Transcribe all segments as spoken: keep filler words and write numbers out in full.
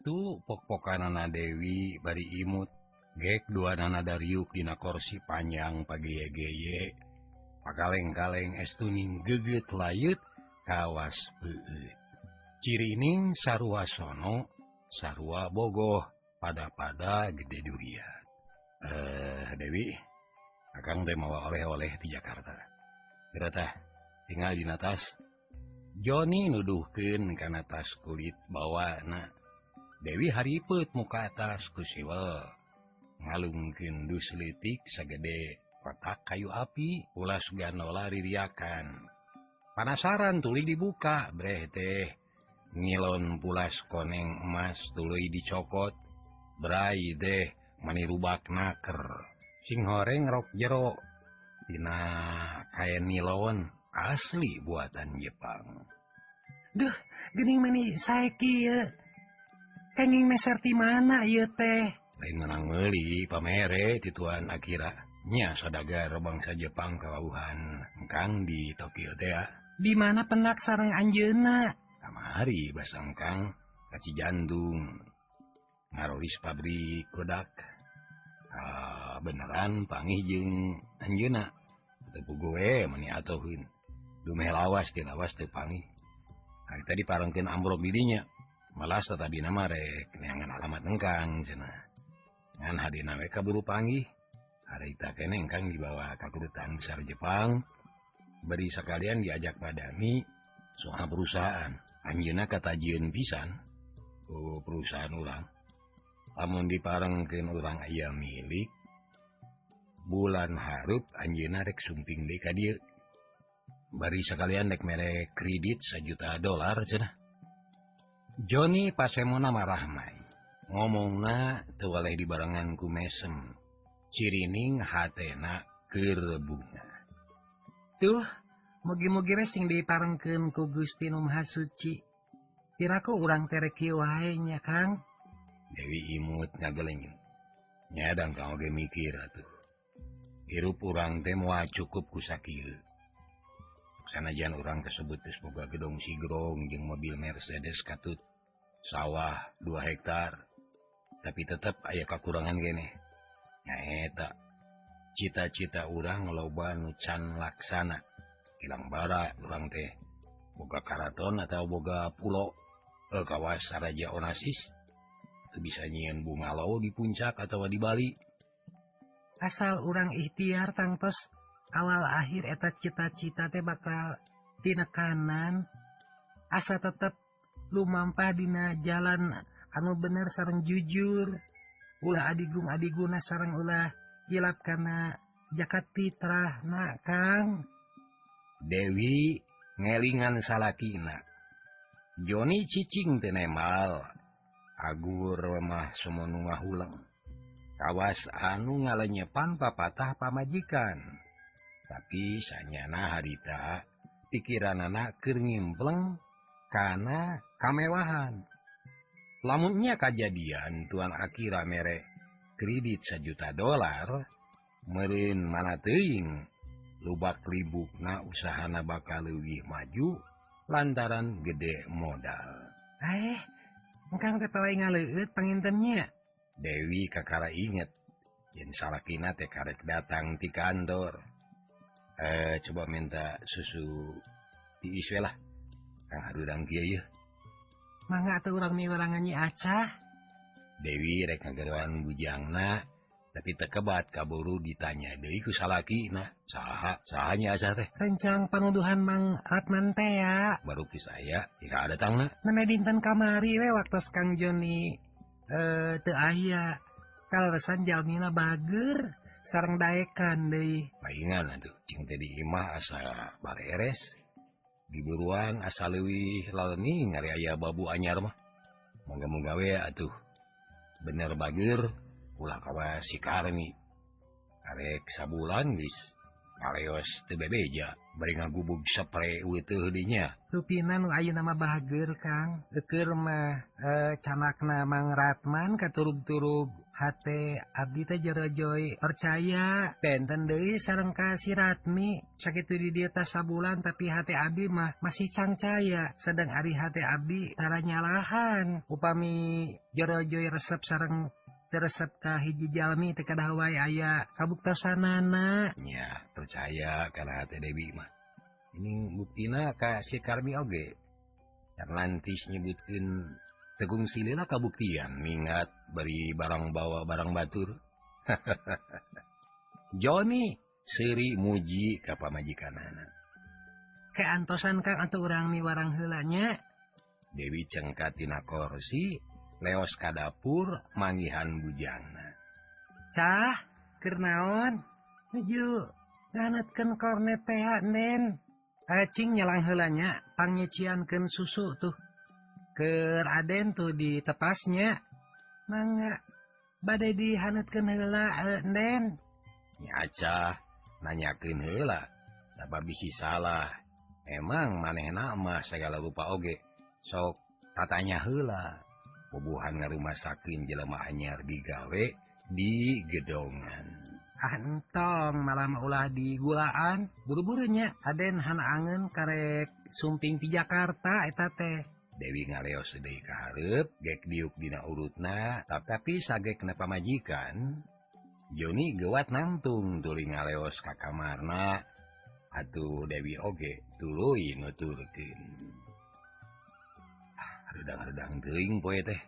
Atuh pok-pokana Dewi bari imut gek dua nana dariuk dina korsi panjang pageye-geye pakaleng-kaleng estuning geget layut kawas beut. Cirining sarua sono sarua bogoh pada-pada gede durian. Eh Dewi, akang teh mawa oleh-oleh di Jakarta. Geratah tinggal dina tas. Joni nuduhkeun kana tas kulit bawana. Dewi hariput muka atas ku siwel. Ngalungkeun dus leutik sagede kotak kayu api, ulas ganola ririakan. Panasaran tuluy dibuka, breh teh. Ngilon pulas koneng emas tuluy dicokot. Brai deh manirubak naker. Sing horeng rok jero dina kain nilon. Asli buatan Jepang. Duh, geuning meni sae kieu. Kenging meser ti mana ieu teh? Lain menang meuli pamere ti tuan Akira. Nya sadagar bangsa Jepang kalauhan engkang di Tokyo teh. Di mana penak sareng anjeunna? Kamari basa engkang kaci jantung. Ngarolis pabrik kodak. Ah, beneran pangih jeung anjeunna. Teu gue meni atuhin. Dumeh lawas ti lawas teu pangi. Ari tadi parengkeun amplop bidinya. Malas tadi nama rek neangan alamat engkang cenah. Ngan hadina we kaburu pangi. Harita kene engkang dibawa ka kedutaan besar Jepang. Beri sakalian diajak padami soal perusahaan. Anjeunna katajieun pisan ku perusahaan urang. Lamun diparengkeun urang aya milik. Bulan harup anjeunna rek sumping deui ka dieu. Bari sekalian dek merek kredit sejuta dolar cenah. Joni pasemona marah mai. Ngomongna teu waleh dibarengan ku mesem. Cirining hatena keur bunga. Tuh, mugi-mugi we sing diparengkeun ku Gusti Nu Maha Suci. Piraku urang terek kieu wae nya, Kang. Dewi imut ngageleng. Nya dang kang oge mikir atuh. Hirup urang teh moal cukup ku sakieu. Sanajan urang tersebut geus boga gedung sigrong jeung mobil Mercedes katut sawah dua hektar, tapi tetap aya kakurangan gene. Nyaeta cita-cita urang loba nu can laksana. Kilang bara urang teh boga karaton atau boga pulo eh, kawas Raja Oasis teu bisa nyieun bungalow di puncak atawa di Bali. Asal urang ikhtiar tangtos awal akhir eta cita-cita teh bakal tinekanan asa tetep lumampah dina jalan anu bener sareng jujur ulah adigung adiguna sareng ulah hilap kana jakat fitrah na Kang. Dewi ngelingan salakina. Joni cicing teu nemal agur mah sumunu mahulang kawas anu ngalenyepan papatah pamajikan. Tapi sanyana harita pikiranana keur ngimpleng kana kamewahan. Lamunnya kajadian tuan Akira mere kredit sejuta dolar, meureun mana teuing lubak libukna usahana bakal leuwih maju lantaran gede modal. Eh, engkang teh palai ngaleut panginten nya. Dewi kakara inget yen salakina teh karek datang ti kantor. Eh, coba minta susu di iswe lah. Kang aduh dang kieu. Mangga atuh urang miwerangan nyi acah. Dewi rek ngagawean bujangna, tapi tekebat kaburu ditanya deui ku salakina. Saha? Saha nya acah teh? Rencang panuduhan Mang Ratman teh ya. Baru ki saya, jika ada tangna. Mene dinten kamari we waktos Kang Joni eh teu aya. Kaleresan jalmina bageur. Sareng daekan deui. Maingan atuh cing teh di imah asa bareres. Diburuan asa leuwih lalening ari aya babu anyar mah. Moga-moga we atuh bener bageur ulah kawas si Karni. Arek sabulan geus Ngaleos teu bebeja bari ngagubug sapre witeuh dinya. Rupina nu ayeuna mah bahager Kang. Keur mah e, canakna Mang Ratman katurub-turub hate abdi teh jorojoy percaya benten deui sareng ka si Ratmi sakitu di dieu teh sabulan tapi hate abdi mah masih cangcaya sedang ari hate abdi tara nyalahan upami jorojoy resep sareng teresep ka hiji jalmi teh kadah wae aya kabuktosanana nya percaya kana hate Dewi mah ini buktina ka si Karmi oge dan lantis nyebutkeun tegung silila kabuktian mingat bari barang bawa barang batur Joni seuri muji ka pamajikanana kaantosan Kang atuh urang miwarang heula nya Dewi cengkat tina kursi leos ka dapur manggihan bujangna. Cah, keur naon? Nuju ganetkeun kornet teh nen. Acing nyalang heula nya, pangnyeciankeun susu tuh. Keur aden tuh di tepasnya. Mangga bade dihanetkeun heula nen. Nya Acah nanyakeun heula, sabab bisi salah. Emang manehna mah segala rupa oge. Sok katanya heula. Pubuhan ngarumah sakin jelema anyar digawe di gedongan. Antong malam ulah di gulaan. Buru-burunya aden hanangen karek sumping di Jakarta eta teh. Dewi ngaleos deui ka hareup gek diuk dina urutna. Tapi sagek kenapa majikan. Joni gewat nangtung tuli ngaleos ka kamarna. Atuh Dewi oge tuluy nuturkeun. Redang-redang teuing poe teh.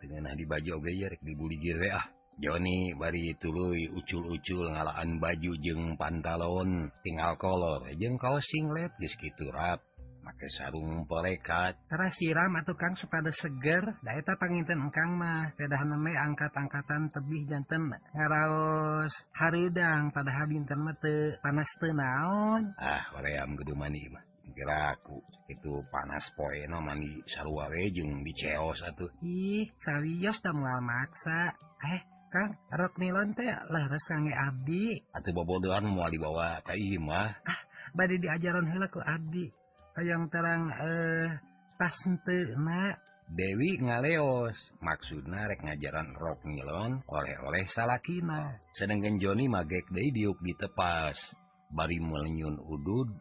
Dengan di baju oge rek dibuli jere ah. Joni bari tuluy ucul-ucul ngalaan baju jeung pantalon tinggal kolor jeung kaos singlet geus kitu rap. Make sarung polekat. Tara siram atuh Kang supaya seger. Da eta panginten engkang mah pedahna me angkat-angkatan tebih janten ngaraos hareudang padahal dinten mah teu panas teu naon. Ah, hoream geudu mani mah. Geraku itu panas poe no mandi sarua we jeung diceos atuh. Ih, sawios da moal maksa. Eh, Kang, rok nilon teh leres kangge abdi. Atuh bobodohan moal dibawa ka ieu mah. Ah, bade diajaran heula ku abdi. Hayang terang eh tas henteu na. Dewi ngaleos, maksudna rek ngajaran rok nilon oleh-oleh salakina. Sedengkeun Joni magek deui diuk ditepas, bari melenyun udud.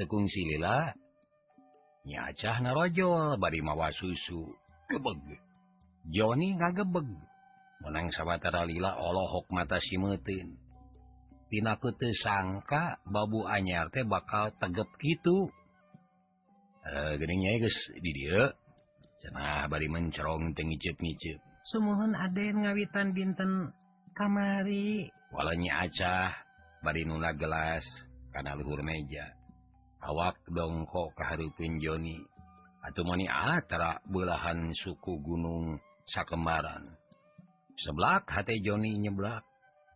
Tekung silila, nyacah narojol bari mawa susu, gebeg. Joni ngagebeg, menang sabatara lila olohok mata simetin. Tinaku tesangka babu anyar teh bakal tegep gitu. E, Geningnya guys, di dia, cenah bari mencerong tengicep-ngicep. Sumuhun aden ngawitan binten kamari. Walanya Acah, bari nula gelas, kana luhur meja. Awak dongkok kaharupeun Joni. Atuh mani atara belahan suku gunung sakembaran. Seblak hate Joni nyeblak.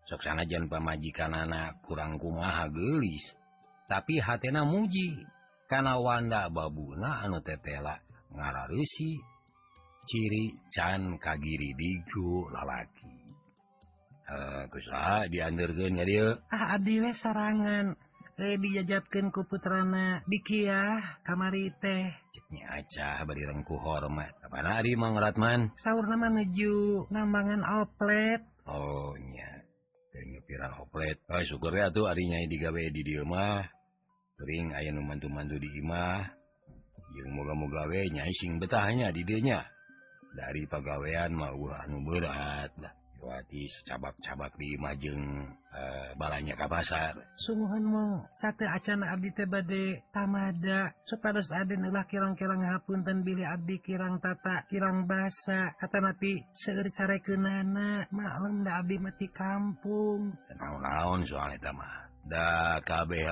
Sok sanajan pamajikanana kurang kumaha geulis. Tapi hatena muji. Kana wanda babuna anu tetela ngarareusi. Ciri can kagiri digo lalaki. Eh, kusaha diandeurkeun ka dieu? Ah, abdi we sarangan. Eh dijajabkeun ku putrana Dikiah kamari teh. Ceknya Acah bari rengku hormat. Kapana ari Mang Ratman? Saurna mah nuju nambangan oplet. Oh nya. Teu nyupiran oplet. Eh syukur ya atuh ari nyai digawe di dieu mah. Teuing aya nu mantu-mantu di imah. Jeung moga-moga we nyai sing betahnya di dieu nya. Dari pagawean mah ulah anu berat lah. Wati secabak-cabak di majeng e, balanya ka pasar. Sumuhun mong, sate acana abdi teh bade tamada. Supados aden ulah kirang-kirang hapunten bilih abdi kirang tata, kirang basa. Kata napi seueur carekeunana, maklum da abdi mati kampung. Naon-naon soal eta mah. Da kabeh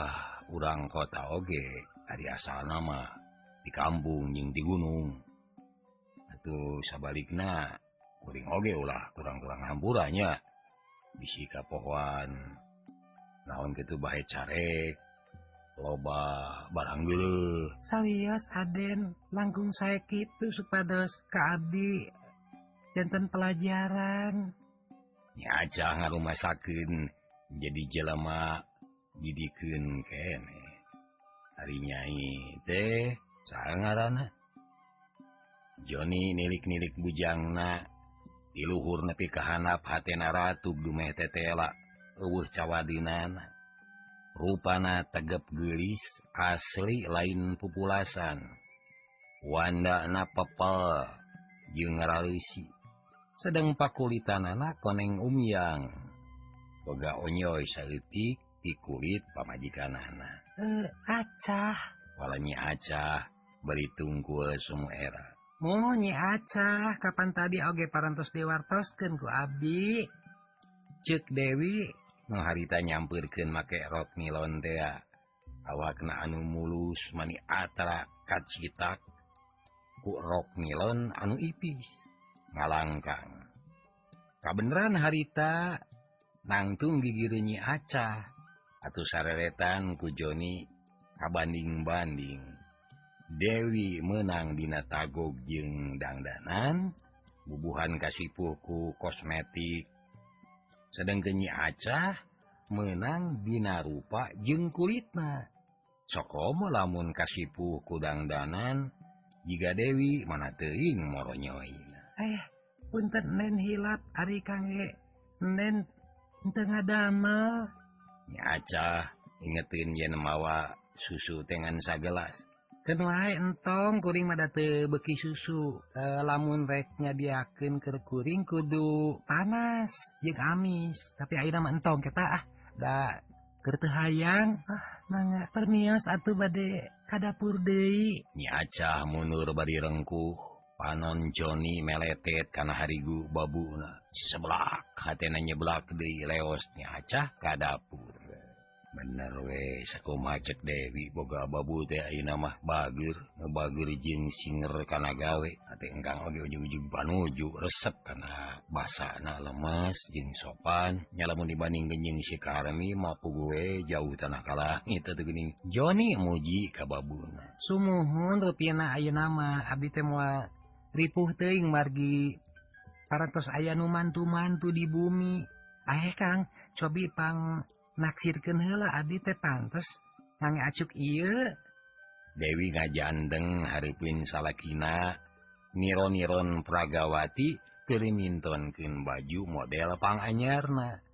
urang kota oge, ari asalna mah di kampung jeung di gunung. Atuh sabalikna kuring oge ulah kurang-kurang hamburanya bisi ka pohoan naon kitu bae carek loba barang geuleuh sawios aden langkung sae kitu supados ka abdi janten pelajaran nya Acah ngarumasakeun jadi jelema didikeun keneh. Ari nyai teh saha ngaranna? Joni nilik-nilik bujangna di luhur nepi ka handap hatena ratub dumeh tetela eueuh cawadinana. Rupana tegep geulis asli lain pupulasan. Wandana pepel jeung raleusi. Sedang pakulitanana koneng umyang. Boga onyoy saeutik di kulit pamajikanana. Eh, acah. Wala nyi acah beri tungkul semua era. Moho nyi acah, kapan tadi oge parantos diwartoskeun ku abdi? Ceuk Dewi, mengharita nyamperkeun make rok nilon tea. Awakna anu mulus mani atara kacitak. Ku rok nilon anu ipis, ngalangkang. Kabeneran harita nangtung gigireun nyi acah. Atuh sareretan ku Joni kabanding-banding. Dewi menang dina tagog jeung dangdanan, bubuhan kasipuh ku kosmetik. Sedengkeun nyi acah menang dina rupa jeung kulitna. Sokomo lamun kasipuh ku dangdanan, jiga Dewi mana teuing moronyoina. Eh, punten nen hilap ari kangge nen teu ngadamel. Nyi acah ingetin yen mawa susu tengan sagelas. Kenwai entong kuring mada teu beki susu. E, lamun rek ngadiakeun keur kuring kudu panas jeung amis. Tapi ayeuna mah entong eta ah da keur teu hayang. Ah, mangga pernios atuh bade ka dapur deui. Nyi acah mundur bari rengkuh. Panon Joni meletet kana harigu babuna. Seblak hatena nyeblak deui leos nyi acah ka dapur. Bener we, sakumaha Cek Dewi boga babu teh ayeuna mah bageur, bageur jeung singer kana gawe, ate engkang oge ujug-ujug panuju resep kana basana lemes jeung sopan, nya lamun dibandingkeun jeung si Karmi mah puguh we jauh tanah kalah eta teh geuning. Joni muji ka babuna. Sumuhun rupina ayeuna mah abdi teh moal ripuh teuing margi parantos aya nu mantu-mantu di bumi. Aeh Kang, cobi pang naksirkeun heula abdi teh pantes ngangge acuk ieu. Dewi ngajandeng hareupeun salakina niron-niron Pragawati teu mintonkeun baju model panganyarna.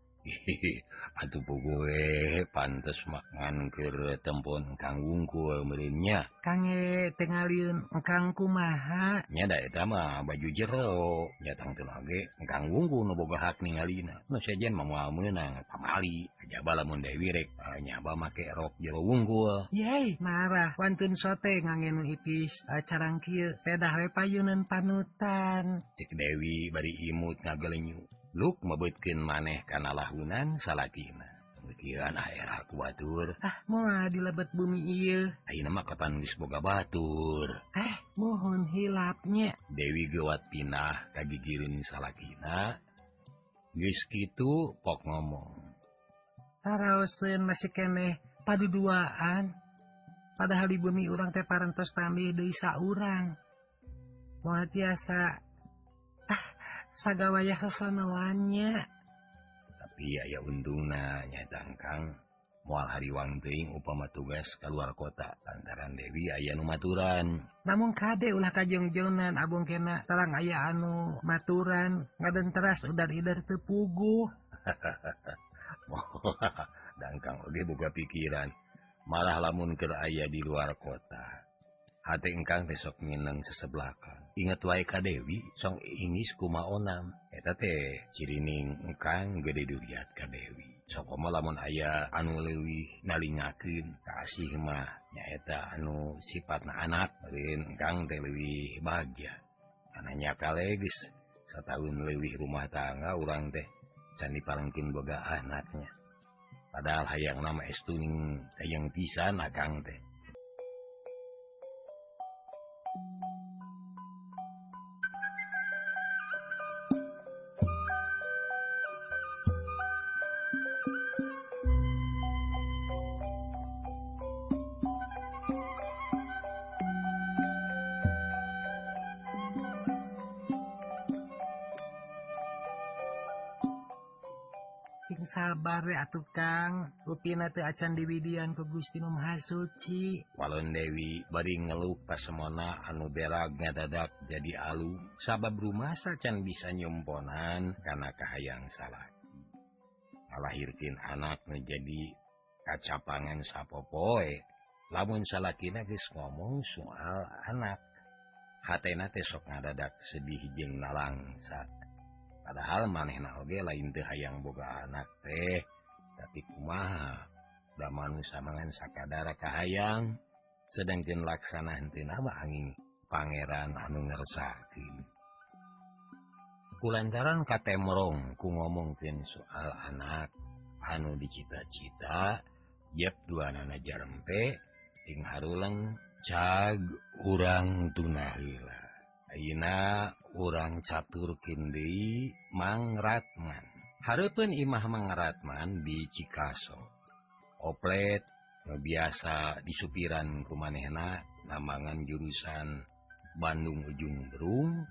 Atuh puguh we pantes makan keur tempon Kang Wungkul meureun nya. Kangge teu ngalieun engkang kumaha? Nya da eta mah baju jero, jatang teu lage Kang Wungkul nu boga hak ningalina. Nu sejen mah moal meunang pamali. Ajaba lamun Dewi rek nyaba make rok jero Wungkul. Yey, marah wantun sote ngangge nu ipis carang kieu pedah we payunan panutan. Cek Dewi bari imut ngagelenyu. Luk mebeutkeun maneh kana lahunan salakina. Meukiran aera ku batur. Ah, moal dilebet bumi ieu. Ayeuna mah kapan geus boga batur. Eh, mohon hilapnya. Dewi geuwat pinah ka gigireun salakina. Geus kitu pok ngomong. Taraoseun masih keneh paduduaan. Padahal di bumi urang teh parantos tami deui saurang. Moal tiasa sagawayah sasanawannya. Tapi aya untungna nya tangkang moal hariwang teuing upama tugas kaluar kota lantaran Dewi aya nu maturan. Namun kade ulah kajongjonan abung kena tarang aya anu maturan ngadenteras udar-idar teu puguh. Dangkang oge boga pikiran marah lamun keur aya di luar kota. Hate engkang besok ngineng sesebelakan. Ingat wae ka Dewi, song ingis kumaonam. Eta teh cirining engkang gede duriat ka Dewi. Sokoma lamun aya anu leuwih nalingakeun kasih mah nyaeta anu sifatna anak, meureun engkang teh leuwih bahagia. Kana nya kalegis sataun leuwih rumah tangga urang teh can diparengkeun boga anaknya. Padahal hayang nama estu ning hayang pisan akang teh. sabar ya atuh Kang, upina teu acan diwidian ku Gusti Nu Maha Suci. Walon Dewi bari ngeluh pasemona anu berag ngadadak jadi alu, sabab rumasa can bisa nyomponan kana kahayang salaki. Ngalahirkeun anak nu jadi kacapangan sapopoe, lamun salakina geus ngomong soal anak. Hatena teh sok ngadadak sedih jeung nalangsa. Padahal manehna oge lain teu hayang boga anak teh, tapi kumaha da manusa mangan sakadara kahayang, sedangkeun laksana henteu na angin pangeran anu ngeresakeun. Kulantaran katemrong ku ngomongkeun soal anak anu dicita-cita, jep duanana jarempe ting haruleng cag urang tunaheula. Ayeuna urang caturkeun deui Mang Ratman. Hareupeun imah Mang Ratman di Cikaso. Oplet nu biasa disupiran ku manehna namangan jurusan Bandung Ujung Berung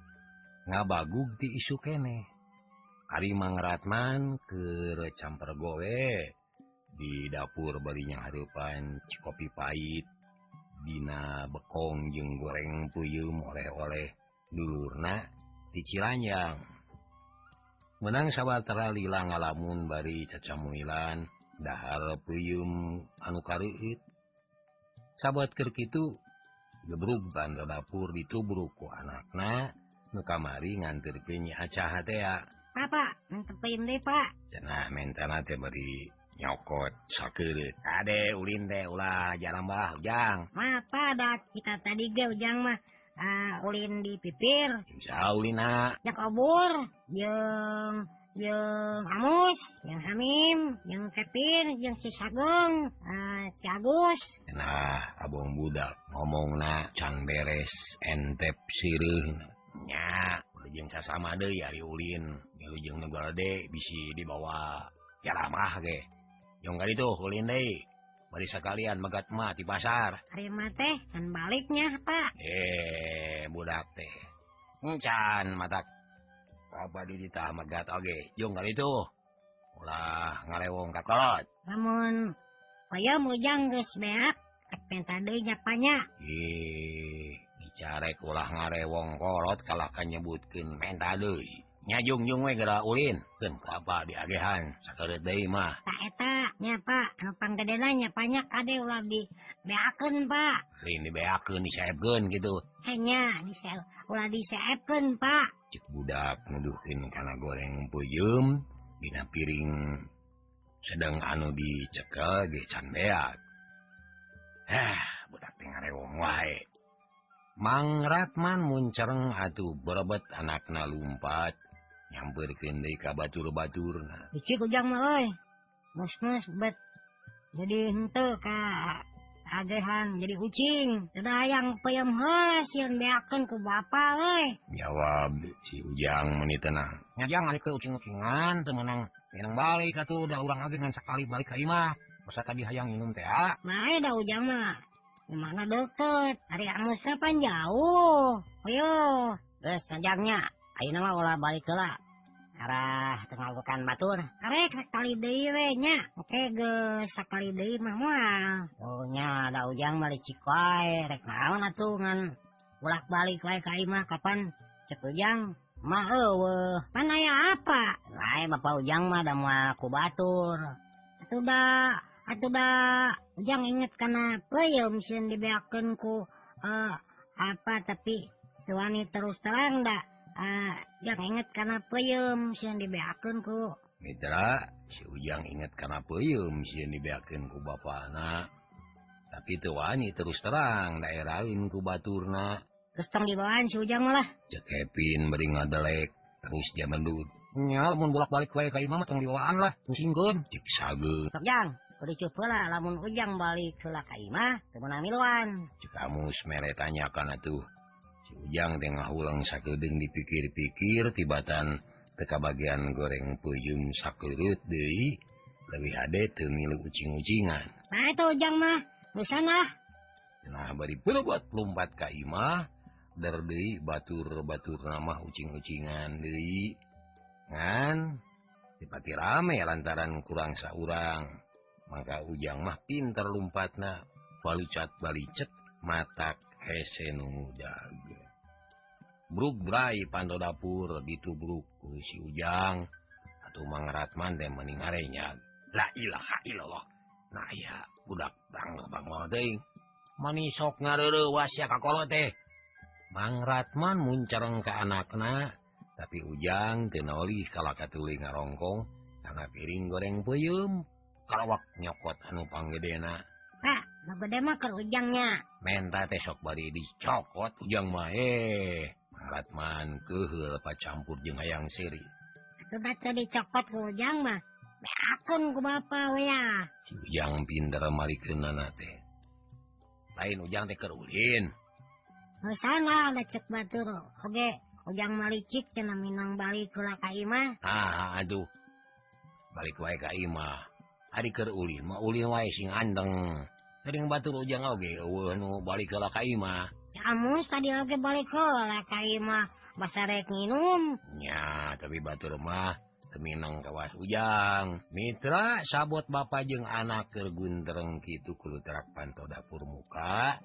ngabagug ti isu keneh. Ari Mang Ratman keur camper gowe di dapur bari nyahareupan cikopi pait dina bekong jeung goreng puyem oleh-oleh dulurna di Cilanjang. Menang sawatara lila ngalamun bari cacamuilan dahar puyum anu kareuit. Sabat keur kitu gebrug ban ka dapur ditubruk ku anakna nu kamari nganterkeun Nyi Acah teh. Papa, antepeun deui, Pak. Cenah mentana teh bari nyokot sakeureut. Ade ulin teh ulah jarang bah Ujang. Maaf Pak, dak kita tadi ge Ujang mah Uh, ulin di pipir. Insya ulina. Yang obur, yang yang Amus, yang Hamim, yang Kepir, yang Susageng, uh, Ci Agus. Nah, abang budak ngomongna can beres entep sirih. Nya, jeung sasama deui ari ulin, jeung nu gede bisi dibawa jaramah ge. Yang kali tuh ulin deui. Mari sekalian megat mah di pasar. Ari mah teh can baliknya, Pak. Eh, budak teh. Encan matak. Kabadi ditah megat oge. Jung kali itu. Ulah ngalewong ka kolot. Lamun hoyong Ujang geus beak, penta deui nya panya. Ih, dicarek ulah ngarewong kolot kalahkan nyebutkeun penta deui. Nya Jungjung we geura ulin, keun kapa diagehan sakerut deui mah. Ta eta nya Pak, anu panggedena nya banyak ade ulah dibeakeun Pak. Ulin dibeakeun disaepkeun kitu. Hanya disae ulah disaepkeun Pak. Cik budak nuduhkeun kana goreng puyem dina piring sedang anu dicekel ge can beak. Hah, budak teh ngarewong wae. Mang Ratman muncereng atuh berebet anakna lumpat. Nyamperkeun deui ka batur-baturna. Cik Ujang mah euy. Mus-mus bet jadi henteu ka agehan jadi kucing. Teu hayang peuyeum heus sieun beakeun ku bapa euy. Jawab si Ujang meuni tenang. Nya Jang ari kucing-kucingan teu meunang meunang balik atuh da urang age ngan sakali balik ka imah. Masa tadi hayang minum teh. Nae da Ujang mah. Mana deket, hari Amusnya pan jauh. Ayo, geus sajagnya. Ayeuna mah ulah balik heula. Arah teu ngalukan batur. Arek sakali deui we nya. Oke geus sakali deui mah moal. Oh nya da Ujang balik cikoy, rek naon atuh ngan bolak-balik wae ka imah kapan Cek Ujang mah eueuh. Pan aya apa? Lae Bapak Ujang mah da moal ku batur. Atuh da Atuh dah, Ujang inget karena peuyeum sieun dibeakeun ku uh, apa tapi tuani terus terang dah. Uh, Ujang inget karena peuyeum sieun dibeakeun ku. Mitra, si Ujang inget karena peuyeum sieun dibeakeun ku bapana. Tapi tuani terus terang daerahin ku baturna. Terus tong dibawaan si Ujang malah. Cek Kevin beri ngadelek terus jaman dulu. Nya, mun bolak-balik wae ka imah mah tong dibawaan lah, pusingkeun. Cik Sageung. Sok Jang. Kudu cupula lamun Ujang balik heula ka imah teu meunang miluan. Cik Amus mere tanyakan atuh. Si Ujang teh ngahuleng sakeudeung dipikir-pikir tibatan teu kabagian goreng puyum sakeurut deui, leuwih hade teu milu ucing-ucingan. Nah eta Ujang mah leusan ah. Cenah bari pelebet lompat ka imah, der deui batur-baturna mah ucing-ucingan deui. Ngan Dipati rame lantaran kurang saurang. Maka Ujang mah pinter lumpatna, balucat balicet, matak hese nungu jaga. Bruk brai panto dapur ditubruk ku si Ujang. Atuh Mang Ratman teh mending arenya. La ilaha illallah. Nah ya budak bangla-bangla deui. Mani sok ngareurewas ya kakolo teh. Mang Ratman muncereng ka anakna, tapi Ujang teu naoli kalaka tuluy ngarongkong kana piring goreng peuyeum. Karawak nyokot anu panggedena. Pak, nu gede mah keur Ujangnya. Menta teh sok bari dicokot Ujang mah eh. Mang Ratman keuheul pacampur jeung hayang siri. Atuh batu dicokot ku Ujang mah beakun ku bapa we ya. Si Ujang pinter malikeunana teh. Lain Ujang teh keur ulin. Heusan lah lecek batur. Oge, Ujang malicik cenah minang balik heula ka imah. Ah, aduh. Balik wae ka imah. Ari keur ulin mah ulin wae sing andeng. Teuing batur Ujang oge eueuh nu balik heula ka imah. Camus tadi oge balik heula ka imah, basa rek nginum. Nya, tapi batur mah teu mineng kawas Ujang. Mitra sabot bapa jeung anak keur guntereng kitu ku lutrak panto dapur muka.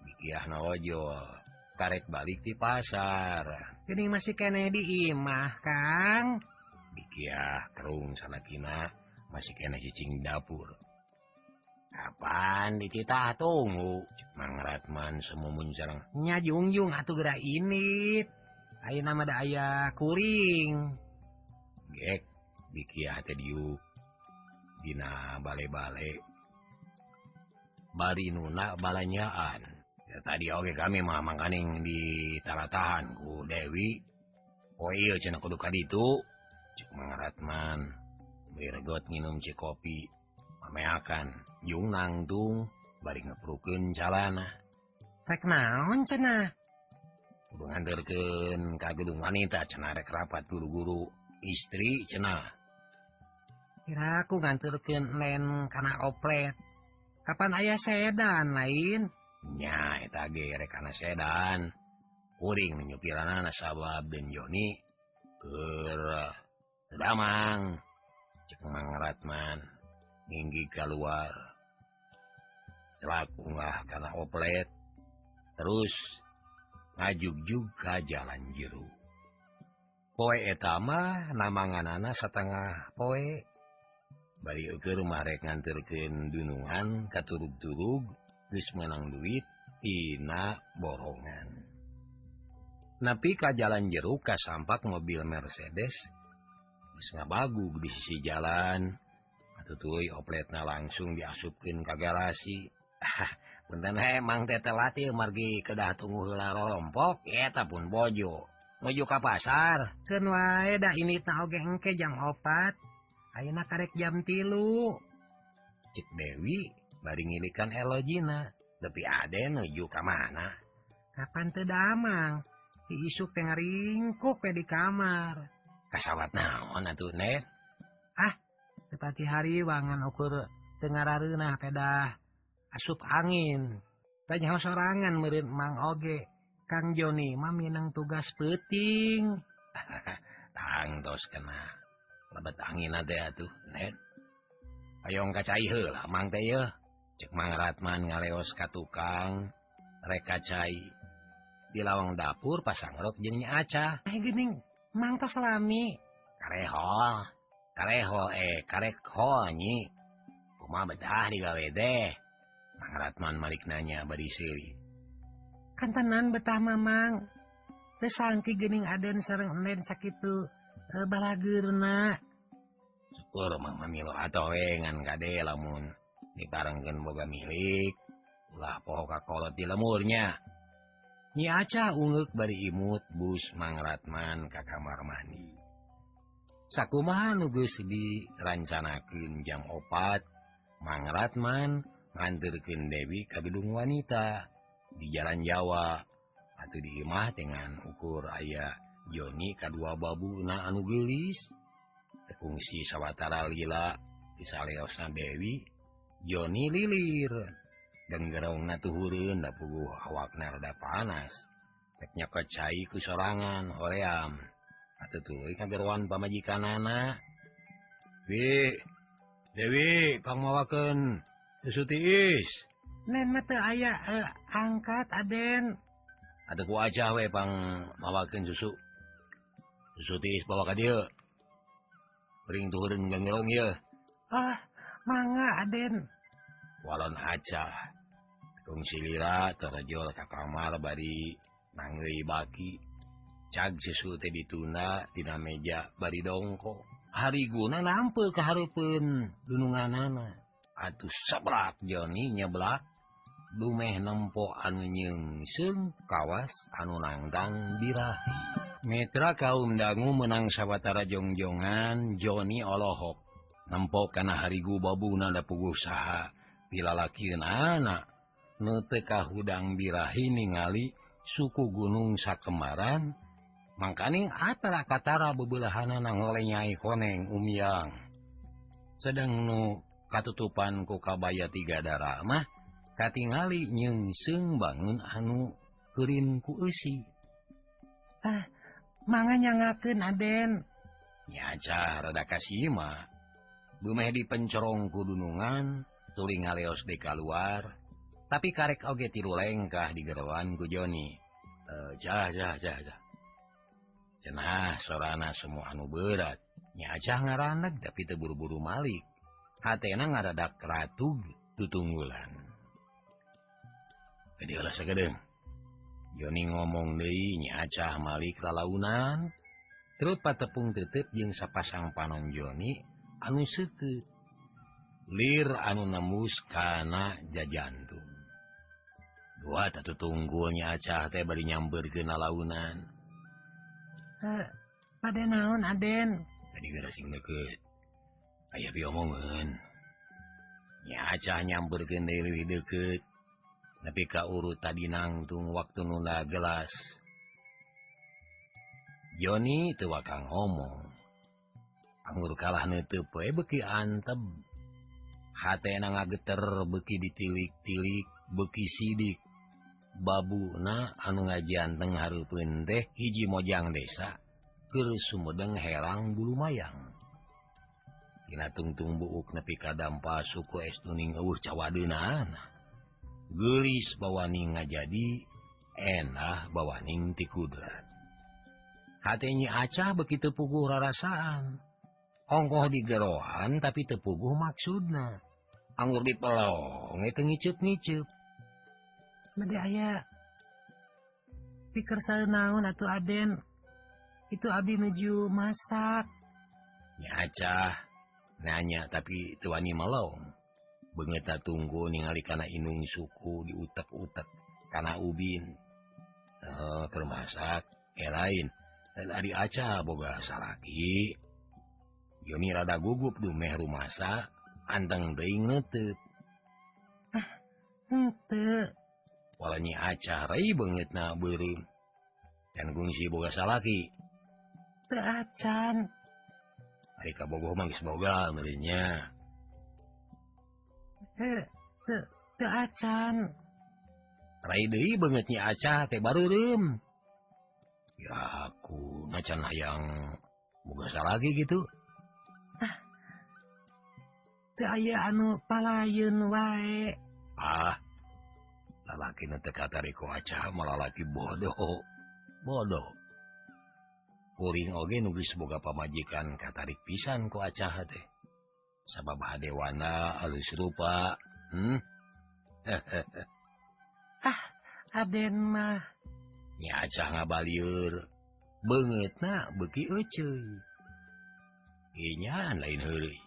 Bikiahna ojol, karek balik di pasar. Geuning masih keneh di imah, Kang. Bikiah terung salakina. Masih kena cicing dapur. Kapan dicita tunggu? Mang Ratman semumun sareng. Nya jungjung atuh geura init. Ayeuna mah da aya kuring. Gek bikiah teh diuk dina bale-bale. Bari nuna balanyaan. Ya tadi oge kami mah mangkaning ditaratahan ku Dewi. Oh iya cenah kudu kaditu. Cek Mang Ratman. Bergot minum ci kopi, mameakan, jung nangtung, bari ngeprukeun calana. Rek naon cenah? Kudu nganterkeun ka gedung wanita cenah rek rapat guru-guru istri cenah. Kira aku nganterkeun len kana oplet. Kapan aya sedan lain? Nya eta ge rek kana sedan. Kuring nyupiranana sabab Den Joni keur Damang. Mang Ratman nginggih keluar celakungah kana oplet terus ngajugjug ka jalan jiru. Poe eta mah namanganana satengah poe bari keur marek nganterkeun dunungan ka turug-turug geus meunang duit dina borongan. Nepi ka jalan jiru kasampak mobil Mercedes ngabagu di sisi jalan. Atutuy opletna langsung diasupkeun ka garasi. Ah, punten hae Mang teh telati margi kedah tunggu heula rolompok eta pun bojo. Menuju ka pasar. Keun wae da initna oge engke jam opat. Ayeuna karek jam tilu. Cik Dewi bari ngilikan elojina. Tapi ade nuju ka mana? Kapan teu damang? Ti isuk teh ngaringkuk di kamar. Kasawat naon atuh net? Ah, tepati hari wangan ukur tengarareunah pedah asup angin. Tanyaho sorangan meureun Mang oge. Kang Joni mah minang tugas peuting. Tangtos kena. Lebet anginna teh atuh net. Hayong kacai heula Mang teh yeuh. Cek Mang Ratman ngaleos ka tukang rek kacai. Di lawang dapur pasang rok jeung Nya Aca. Eh geuning Mang teh salami. Karehol. Karehol eh karek hol nyi. Kumaha betah digawe teh? Mang Ratman malik nanya bari siri. Kantenan betah Mamang. Teu sangki geuning aden sareng enen sakitu e, balageurna. Syukur Mang milo atuh we ngan kade lamun dibarengkeun boga milik. Ulah poho kakolot di lemurnya. Nyi Aca ungeuk bari imut bus Mang Ratman ka kamar mandi. Sakumaha nu geus dirancanakeun jam opat, Mang Ratman nganterkeun Dewi ka gedung wanita di Jalan Jawa. Atuh di imah dengan ukur aya Joni kadua babuna anu geulis. Tekungsi sawatara lila disaleosna Dewi, Joni lilir. Denggerongna tuhureun da puguh awakna rada panas. Rek nyokot cai ku sorangan hoream. Atuh tuluy ka gerwan pamajikanana. Wi, Dewi, panguawakeun Sutiis. Nenek teu aya eh, angkat Aden. Ada ku aja we pang mawakeun susu. Sutiis bawa ka dieu. Bering duhureun ngelong ieu. Ah, mangga Aden. Walon aja. Tung silira tarajol ka kamar bari nangeui baki. Cag susu teh dituna dina meja bari dongko. Hariguna lampe kahareupeun dununganana. Atuh sabrak Joni nyeblak dumeh nempo anu nyeungseng kawas anu nangdang birahi. Mitra kaum dangu menang sawatara jongjongan. Joni olohok nempo kana harigu babuna dapuguh saha pilalakieun anak nu teu kahudang birahi ningali suku gunung sakemaran. Mangkaning atara katara bebelahanana ngolenyai koneng umyang. Sedang nu katutupan ku kabaya tiga dara mah katingali nyeungseng bangun anu keurin ku eusi. Ah, mangga nyangakeun Aden. Nya aja rada kasima. Bumeh dipencorong ku dunungan, tuli ngaleos de kaluar, tapi karek oge tilu lengkah digeroan ku Joni. E, jah jah jah jah. Cenah sorana semua anu berat. Nyacah ngaranak tapi terburu-buru malik. Hatena ngaradak ratu tutunggulan. Jadi olah segedeng. Joni ngomong deui nyacah malik lalaunan. Terus patepung tetep jeung sapasang panon Joni anu seukeut. Lir anu nembus kana jajantung. Dua tatutunggu nyacah teh bari nyambeurkeun lalaunan. Eh, pada naon Aden? Tadi gerasing deket. Ayah biomongan. Ya acah nyamperkan dari lebih deket. Tapi ka urut tadi nangtung waktu nuna gelas. Joni teu wakang ngomong. Anggur kalah netep we beki antep. Hatena ngageter beki ditilik-tilik, beki sidik. Babuna anu ngajanteng hareupeun teh hiji mojang desa keur sumedeng herang bulu mayang. Dina tungtung buuk nepi ka dampa suku es tuning eueuh cawadeunan. Geulis bawaning ngajadi enah bawaning ti kudrat. Hate nyi acah beki teu puguh rarasaan. Ongkoh digerohan tapi teu puguh maksudna. Anggur dipelong eta ngiceup-ngiceup. Made aya pikir saeunaun atuh Aden. Itu abi menuju masak. Ya acah nanya tapi teu wani melong. Beungeut tunggu ningali kana inung suku diutek-utek kana ubin. Heuh, keur masak eh lain. Ari acah boga salaki. Joni rada gugup dumeh rumasa anteng deui neuteup. Ah, henteu. Walanya acara i banget na beureum. Can gungsi boga salaki. Teu acan. Ari ka bogoh mah geus bogal meureun nya. Heh, teu teu acan. Rai deui banget nya acah teh bareureum. Ya aku macan hayang boga salaki gitu. Ah. Teu aya anu palayeun wae. Ah. Lalaki nete katariko acah malah laki bodoh. Bodoh. Kuring oge nugis boga pamajikan katarik pisan ku acah teh. Sabab hadewana alus rupa. Hmm? Ah, Aden mah. Nya acah ngabalieur. Beungeutna beki euceuy. Inya lain heureuy.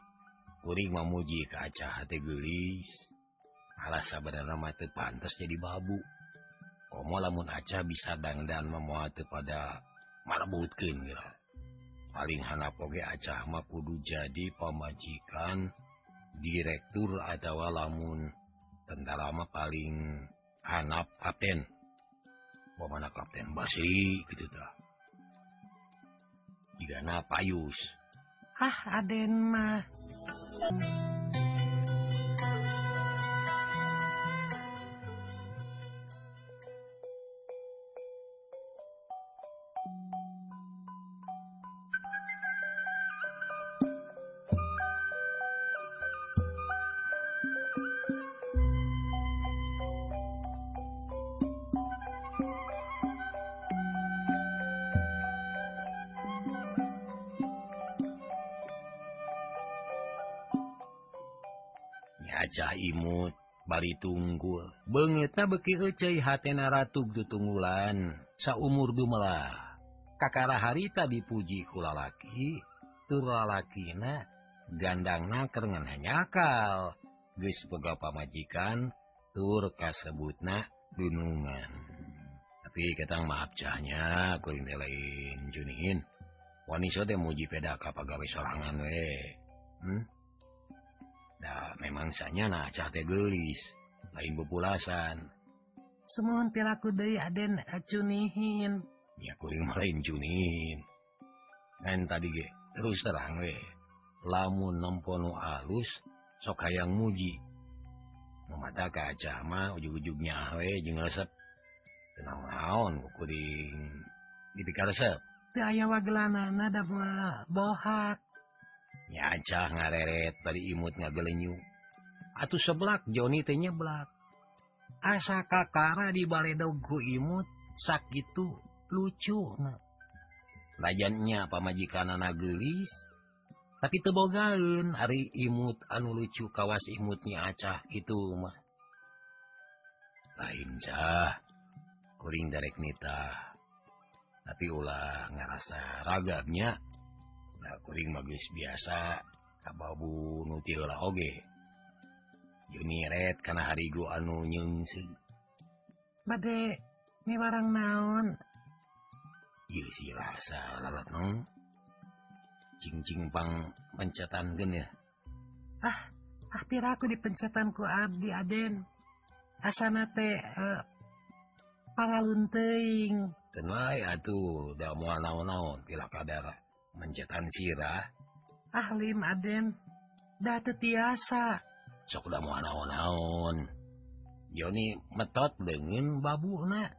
Kuring mamuji ka acah teh geulis. Alah sabarana mah teu pantes jadi babu. Komo lamun acah bisa dangdan memoal teu pada malebeutkeun geulah. Paling handap oge acah mah kudu jadi pamajikan direktur atawa lamun tentara mah paling handap kapten. Pamana kapten Basri kitu tah. Digana payus. Ah Aden mah. cah imut bari tunggul beungeutna beki euceuy hatena ratug tutunggulan saumur dumelah kakara harita dipuji ku lalaki tur lalakina gandangna keur ngeunah nyakal geus boga pamajikan tur kasebutna dunungan. Tapi ketang maaf cahnya kuring teh lain junihin waniso teh muji peda ka pagawe sorangan we. Hmm? Nah, memang sanya nah cah teh geulis, lain bepulasan. Semohon pilaku deui aden acunihin. Ya kuring malain junihin. Kan tadi ge terus terang we. Lamun nempo nu alus sok hayang muji. Mamata ka cah mah ujug-ujugnya we jeung resep. Tenang naon kuring dipikar resep. Teu aya wagelanana da bohak. Nyacah ngareret bari imut ngagelenyuk. Atuh seblak Joni teh nyeblak. Asa kakara di baledog ku imut sakitu lucu. Lajannya pamajikanana geulis tapi teu bogaeun ari imut anu lucu kawas imutnya acah kitu mah. Lain cah kuring darek nita. Tapi ulah ngarasa ragabnya. Nah, kuring magis biasa kababu nutil lah oge juniret karena hari gue anu nyungseng bade ini barang naon iya si rasa lalat nong cing-cing pang pencetan gen ya ah ah piraku di pencetanku abdi aden asana teh uh, pangalunteing tenai atuh da moal naon-naon pila kadara mencetan sirah ahlim aden dah tetiasa sok dah mau naon-naon Joni metot dengan babu nak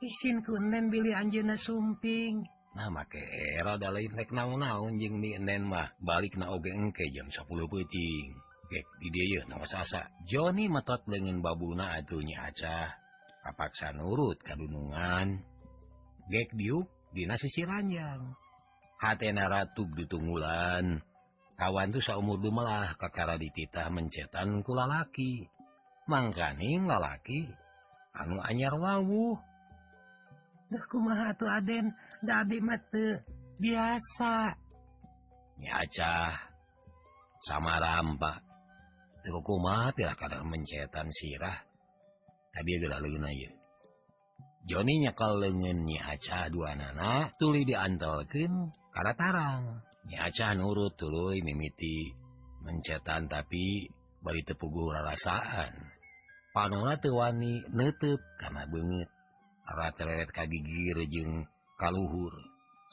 isin kunden bili anjena sumping nah make era dah lain rek naon-naon jeng di enden mah balik na oge engke jam sepuluh peting gek di dia yuk nama sasa Joni metot dengan babu na atunya acah kapaksa nurut kadunungan gek diuk di nasi siranjang hatena ratug ditunggulan kawan tu saumur dumelah kakara dititah mencetan ku lalaki mangkaning lalaki anu anyar wawuh duh kumaha atuh aden da abdi mah teu biasa nya acah samarampa teu kumaha tilah kada mencetan sirah tadi geura leungeun ieu Joni nyakal leungeun nya acah duanana tuluy diantelkeun kada tarang nya acah nurut tuluy mimiti mencetan tapi bari teu puguh rarasaan panona teu wani neuteub kana beungeut ratereret ka gigir jeung ka luhur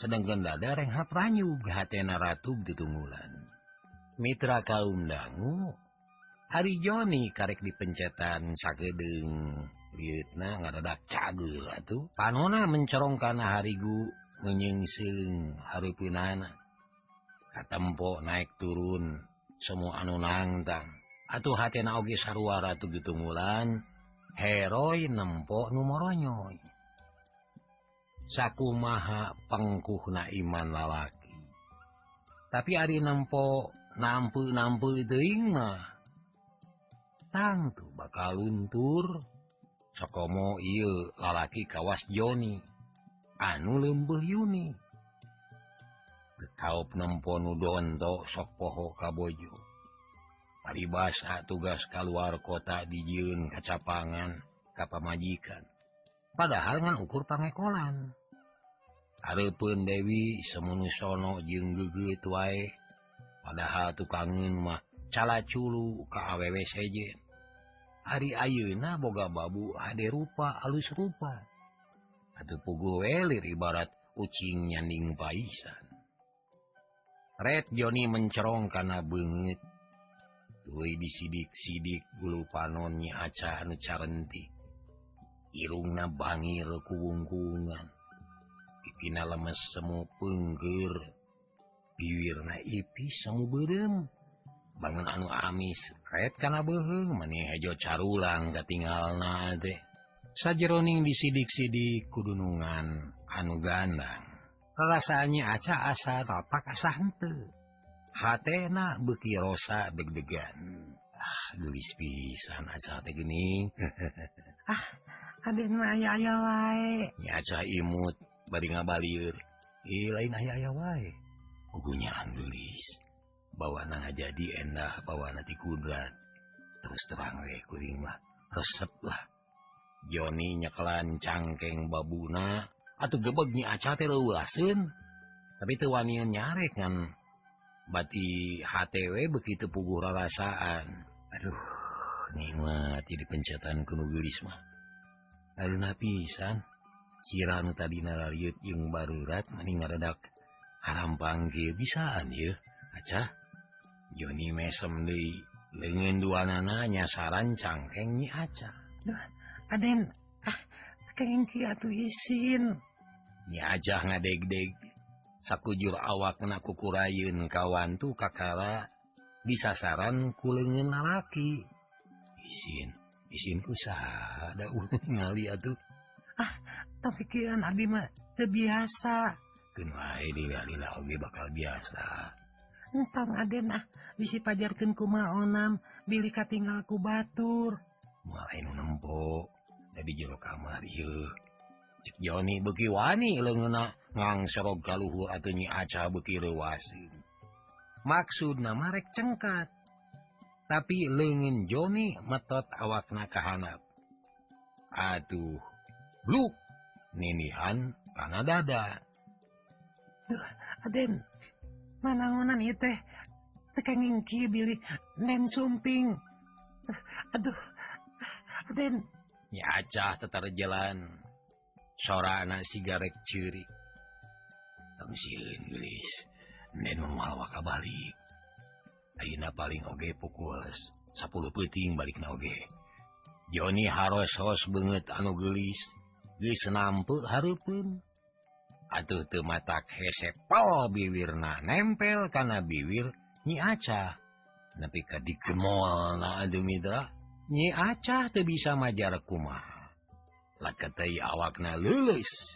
sedengkeun dada renghap ranyug hatena ratug ditunggulan mitra kaum dangu ari Joni karek dipencetan sagedeung liutna ngadadak cagel atuh panona mencorong kana harigu menyingsing hareupeunana katempo naik turun semua anu nangtang atuh hatena oge sarua ratu ditunggulan heroi nempo nu moronyoy sakumaha pengkuhna iman lalaki tapi ari nempo nampu-nampu teuing mah tangtu bakal luntur sakomo ieu lalaki kawas Joni anu leumbeuh yuni tekaop nempo nu donto sok poho ka bojo paribasa tugas kaluar kota dijieun ka capangan ka pamajikan padahal ngan ukur pangekolan areupeun dewi semunusono jeung geugeuet wae padahal tukangeun mah calaculu ka awewe sejen ari ayeuna boga babu hade rupa alus rupa atuh puguh welir ibarat ucing nyanding paisan. Red Joni mencerong kana beungeut. Tuluy disidik-sidik bulu panon nya acah anu carenti. Irungna bangir kuwung-kuwungan. Titina lemes semu peunggeur. Bibirna ipis semu beureum. Bangun anu amis, red kana beuheung maneh hejo carulang katinggalna teh. Sajeroning disidik-sidik kudunungan anu gandang rasanya aca asa rapak asa henteu hatena beki rosa deg-degan Ah, gelis pisan aja teh geuning. Ah, kadeh mah aya-aya wae. Nya cah imut bari ngabalieur. Ih, lain aya-aya wae. Gunyaan gelis. Bawana ngajadi endah bawana ti kudrat. Terus terang we kuring mah resep lah. Joni nyekelan cangkeng babuna atuh gebeg nyi aca teh leuaseun. Tapi teu wanian nyarek ngan bati H T W begitu puguh rasaan. Aduh, nikmat di pencetan kuno gelis mah. Aluna pisan, si Ranu tadi narariut yang barurat mending ngaradak harampang ge bisaan ya. Aca, Joni mesem deui leungeun duanana nyasaran cangkeng nyi aca. Duh, Aden, ah, kenging ki atuh isin. Nyi aca ngadeg-deg. Sakujur awak kena kukurayun kawan tu kakara disasaran kulengin lalaki. Isin, isin kusaha ada ngali atuh. Ah, tapi pikiran abi mah teu biasa. Keun wae lila-lila oge bakal biasa. Entang Aden ah bisi pajarkeun kumaonam bili katinggal ku batur. Moal anu nempo jadi jero kamar ieu. Cek Joni beki wani leungeuna ngangserog ka luhur atuh nyi aca beki reuaseun. Maksudna marek cengkat. Tapi leungeun Joni metot awakna ka handap. Atuh, bluk ninihan kana dada. Duh, Aden, manaonan ieu teh teu kenging kieu bilih nen sumping. Aduh, Aden, nyi aca tetarjelan. Sora anak sigarek ciri. Tengsin gelis. Nen memalwa ka balik. Ayeuna paling oge pukul sepuluh peuting balikna oge. Joni haros-haros beungeut anu gelis. Geus nampe hareupeun. Atuh teu matak hese pal biwirna nempel kana biwir nyi aca. Nepi ka dikemolna adu midra. Nyi aca teu bisa majar kumaha. Lakatai awakna lulus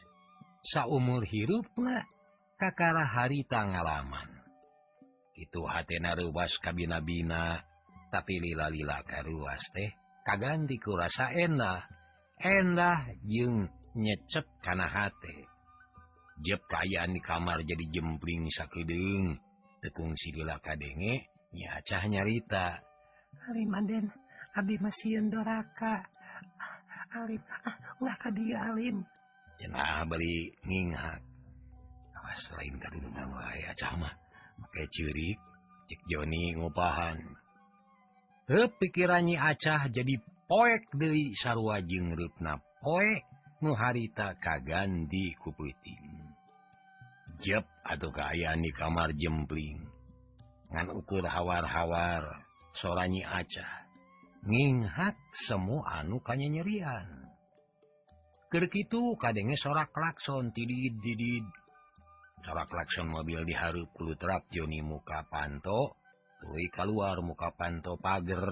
saumur hirupna kakara harita ngalaman. Itu hatena ruas kabina-bina tapi lila-lila karuas teh kaganti kurasa endah. Endah jeung nyecep kana hate. Jep kayaan di kamar jadi jempling sakedeung. Tekung si lila kadenge nyacah nyarita. Halim Aden, abi masieun doraka. Alim, ah, ulah ka dia alim. Cenah bari nginghak. Awas lain kadunungan wae aca mah. Make ceurik, cek Joni ngupahan. Heup pikiran nyi aca jadi poek deui sarua jeung reupna poek nu harita kaganti ku peuting. Jep atuh kaayaan di kamar jempling. Ngan ukur hawar-hawar sora nyi aca. Nginghak semua anu kanya nyerian. Keur kitu kadenge sorak klakson tidid-tidid. Sorak klakson mobil dihareup ku leuterak Joni muka panto, tuluy kaluar muka panto pager.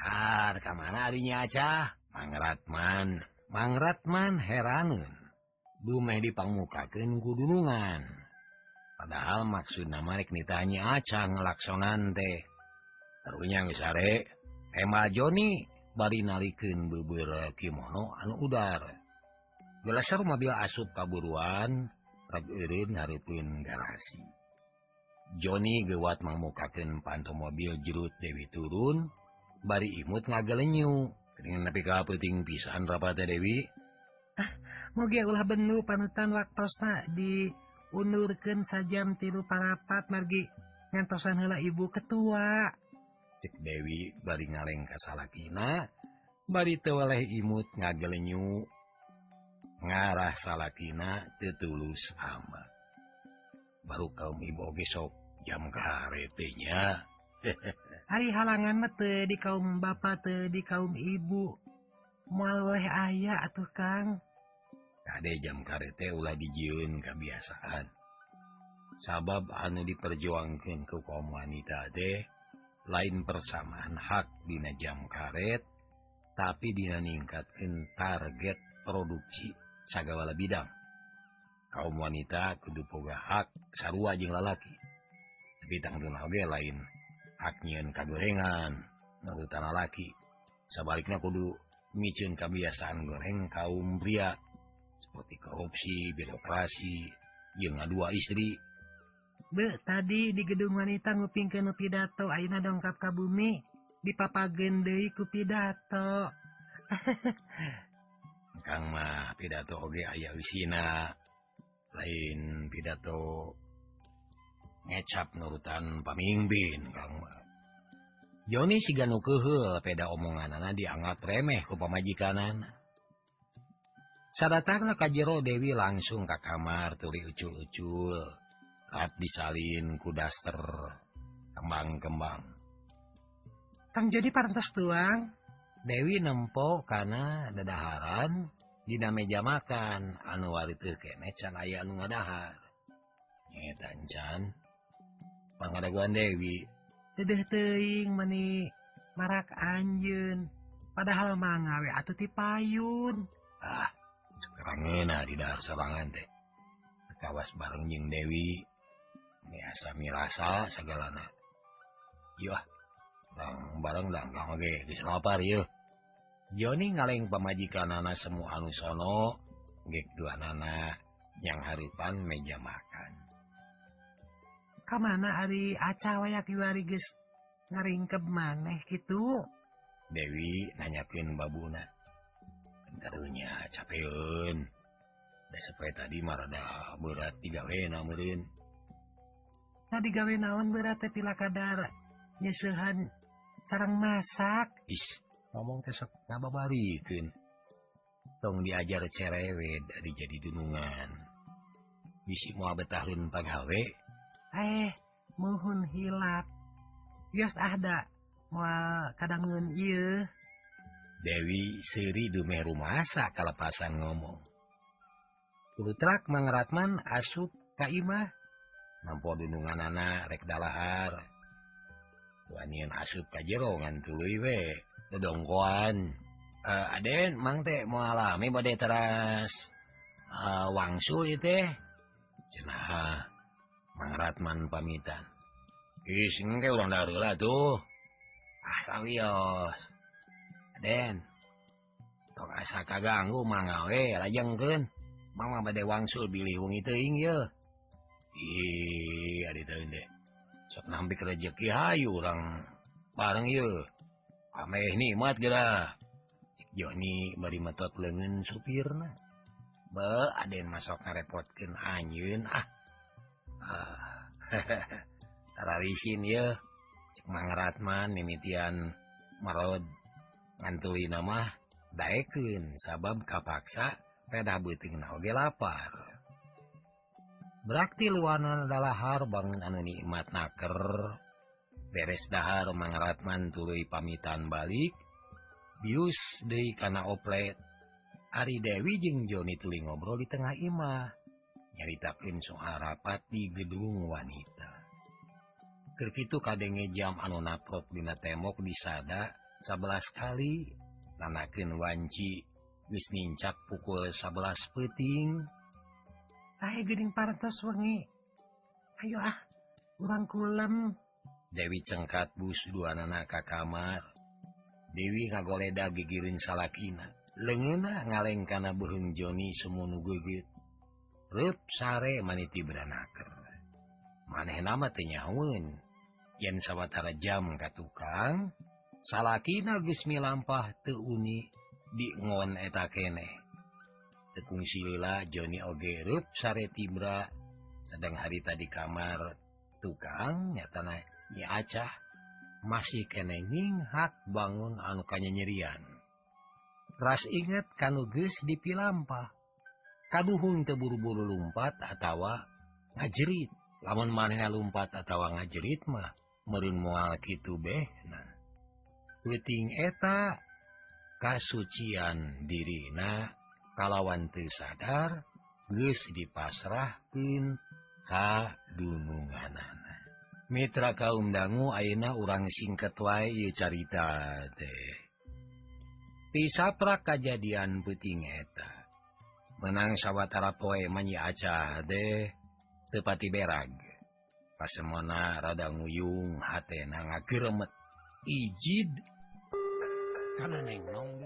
Har ka mana ari nya aca? Mang Ratman, Mang Ratman heraneun. Dumeh dipangmukakeun ku dunungan. Padahal maksudna marek ditanya aca ngelaksonan teh. Terunya geus arek Ema Joni bari nalikeun beubeura kimono anu udar. Geleser mobil asup kaburuan, reg eureun hareupeun garasi. Joni geuwat mangmukakeun panto mobil jerut Dewi turun, bari imut ngagelenyu. Keuning nepi ka peuting pisan rapate Dewi. Ah, moge ulah benu panutan waktosna diundurkeun sajam tilu parapat margi ngantosan heula ibu ketua. Cek Dewi bari ngaleng ka salakina, bari teu weleh imut ngagelenyu. Ngarah salakina teu tulus amat. Baru kaum ibu gesok jam kahare teh nya. Ari halangan mah teu di kaum bapa teu di kaum ibu. Moal weleh aya atuh Kang. Kade jam kahare teh ulah dijieun kabiasaan. Sabab anu diperjuangkeun ku kaum wanita teh lain persamaan hak dina jam karet, tapi dina ningkatkeun target produksi sagala bidang. Kaum wanita kudu boga hak sarua jeung lalaki. Tapi tangtuna oge lain hak nyieun kagorengan, nanggetana laki. Sebaliknya kudu miceun kabiasaan goreng kaum pria seperti korupsi, birokrasi, jeung ngadua istri. Be, tadi di gedung wanita ngupingkeun pidato, ayeuna dongkap ka bumi dipapageun deui ku pidato. Kang mah pidato oge aya eusina, lain pidato ngecap nurutan pamimpin kang mah. Joni siga nu keuheul peda omonganana dianggap remeh ku pamajikanana. Sadatangna ka jero Dewi langsung ka kamar tuli ucul-ucul, rat disalin ku daster kembang-kembang. Kang jadi parantos tuang. Dewi nempo kana dadaharan dina meja makan anu wari teu keneh can aya anu ngadahar. Nyeta encan pangadaguan Dewi. Dedeh teuing meni marak anjeun, padahal mah ngawe atuh ti payun. Ah, sarangeuna di dahar sarangan teh. Kawas bareng jeung Dewi, miasa mirasa sagalana. Yeuh, lang bareng langgang oge geus lapar yeuh. Joni ngaleng pamajikanana semu anu sono, geuk duanana yang haripan meja makan. Kamana ari aca wayak iwari geus ngaringkeb maneh kitu? Dewi nanyakeun babuna. Karunya capeun. Da sapoe tadi mah rada berat digawena meureun. Tadi gawe naon berat teh pila kadar nyeusehan sareng masak. Ish, ngomong teh sok ngababarikeun. Tong diajar cerewet ari jadi dunungan. Bisi moal betaheun pagawe. Eh, muhun hilap. Yos ahda, moal kadangeun ieu. Dewi seuri dumeru masa kalepasan ngomong. Kulutrak Mang Ratman asup ka imah, nampo dununganana rek dalahar. Wanieun asup ka jero ngan tuluy we, dodongkoan. Uh, Aden, mang teh moal lami bade teras uh, wangsul ieu teh. Cenah. Mang Ratman pamitan. Is, engke urang dareula tuh. Ah, sawios. Aden. Tong asa kaganggu mangawe lajengkeun. Mang mah bade wangsul bilih wengi teuing ye. Ih, ari teuing deh. Sok nampi rejeki hayu urang bareng ye. Ameh nikmat geura. Joni bari metot leungeun supirna. Be, Aden masok ngarepotkeun anjeun ah. Tararisin ya cek Mang Ratman mimitian marod ngantuli nama daekeun sabab kapaksa pedah beuteungna oge lapar. Brakti luanan dalahar bangun anu nikmat naker. Beres dahar Mang Ratman tuluy pamitan balik bius deui kana oplet. Ari Dewi jeung Joni tuluy ngobrol di tengah imah. Nyaritakeun soal rapat di gedung wanita. Keur kitu kadenge jam anu naprot dina tembok disada sebelas kali, nanakeun wanci geus nincak pukul sebelas peuting. Hae geuning parantos wengi. Ayo ah, urang kulem. Dewi cengkat bus duanana ka kamar. Dewi ngagoleda gigireun salakina. Leungeuna ngaleng kana beuheung Joni sumunu geget. Reup sare maniti beranaker. Manehna mah teu nyaeun. Yen sawatara jam ka tukang, salakina geus milampah teu uni di ngon eta keneh. Teu kungsi leula Joni oge reup sare tibra. Sedang harita di kamar tukang nyatana Nyi Acah masih keneh nginghak bangun anu kanyanyerian. Ras inget kanu geus dipilampah. Kaduhung teu buru-buru lumpat atawa ngajerit. Lamun manehna lumpat atawa ngajerit mah meureun moal kitu behna. Peuting eta kasucian dirina kalawan teu sadar geus dipasrahkeun ka dununganana. Mitra kaum dangu ayeuna urang singket wae ieu carita teh. Pisaprak kajadian peuting eta. Menang sawatara poe Nyi Acah deh teu pati berag. Pasemona rada nguyung hatena ngageuremet. Ijid Kana neng nong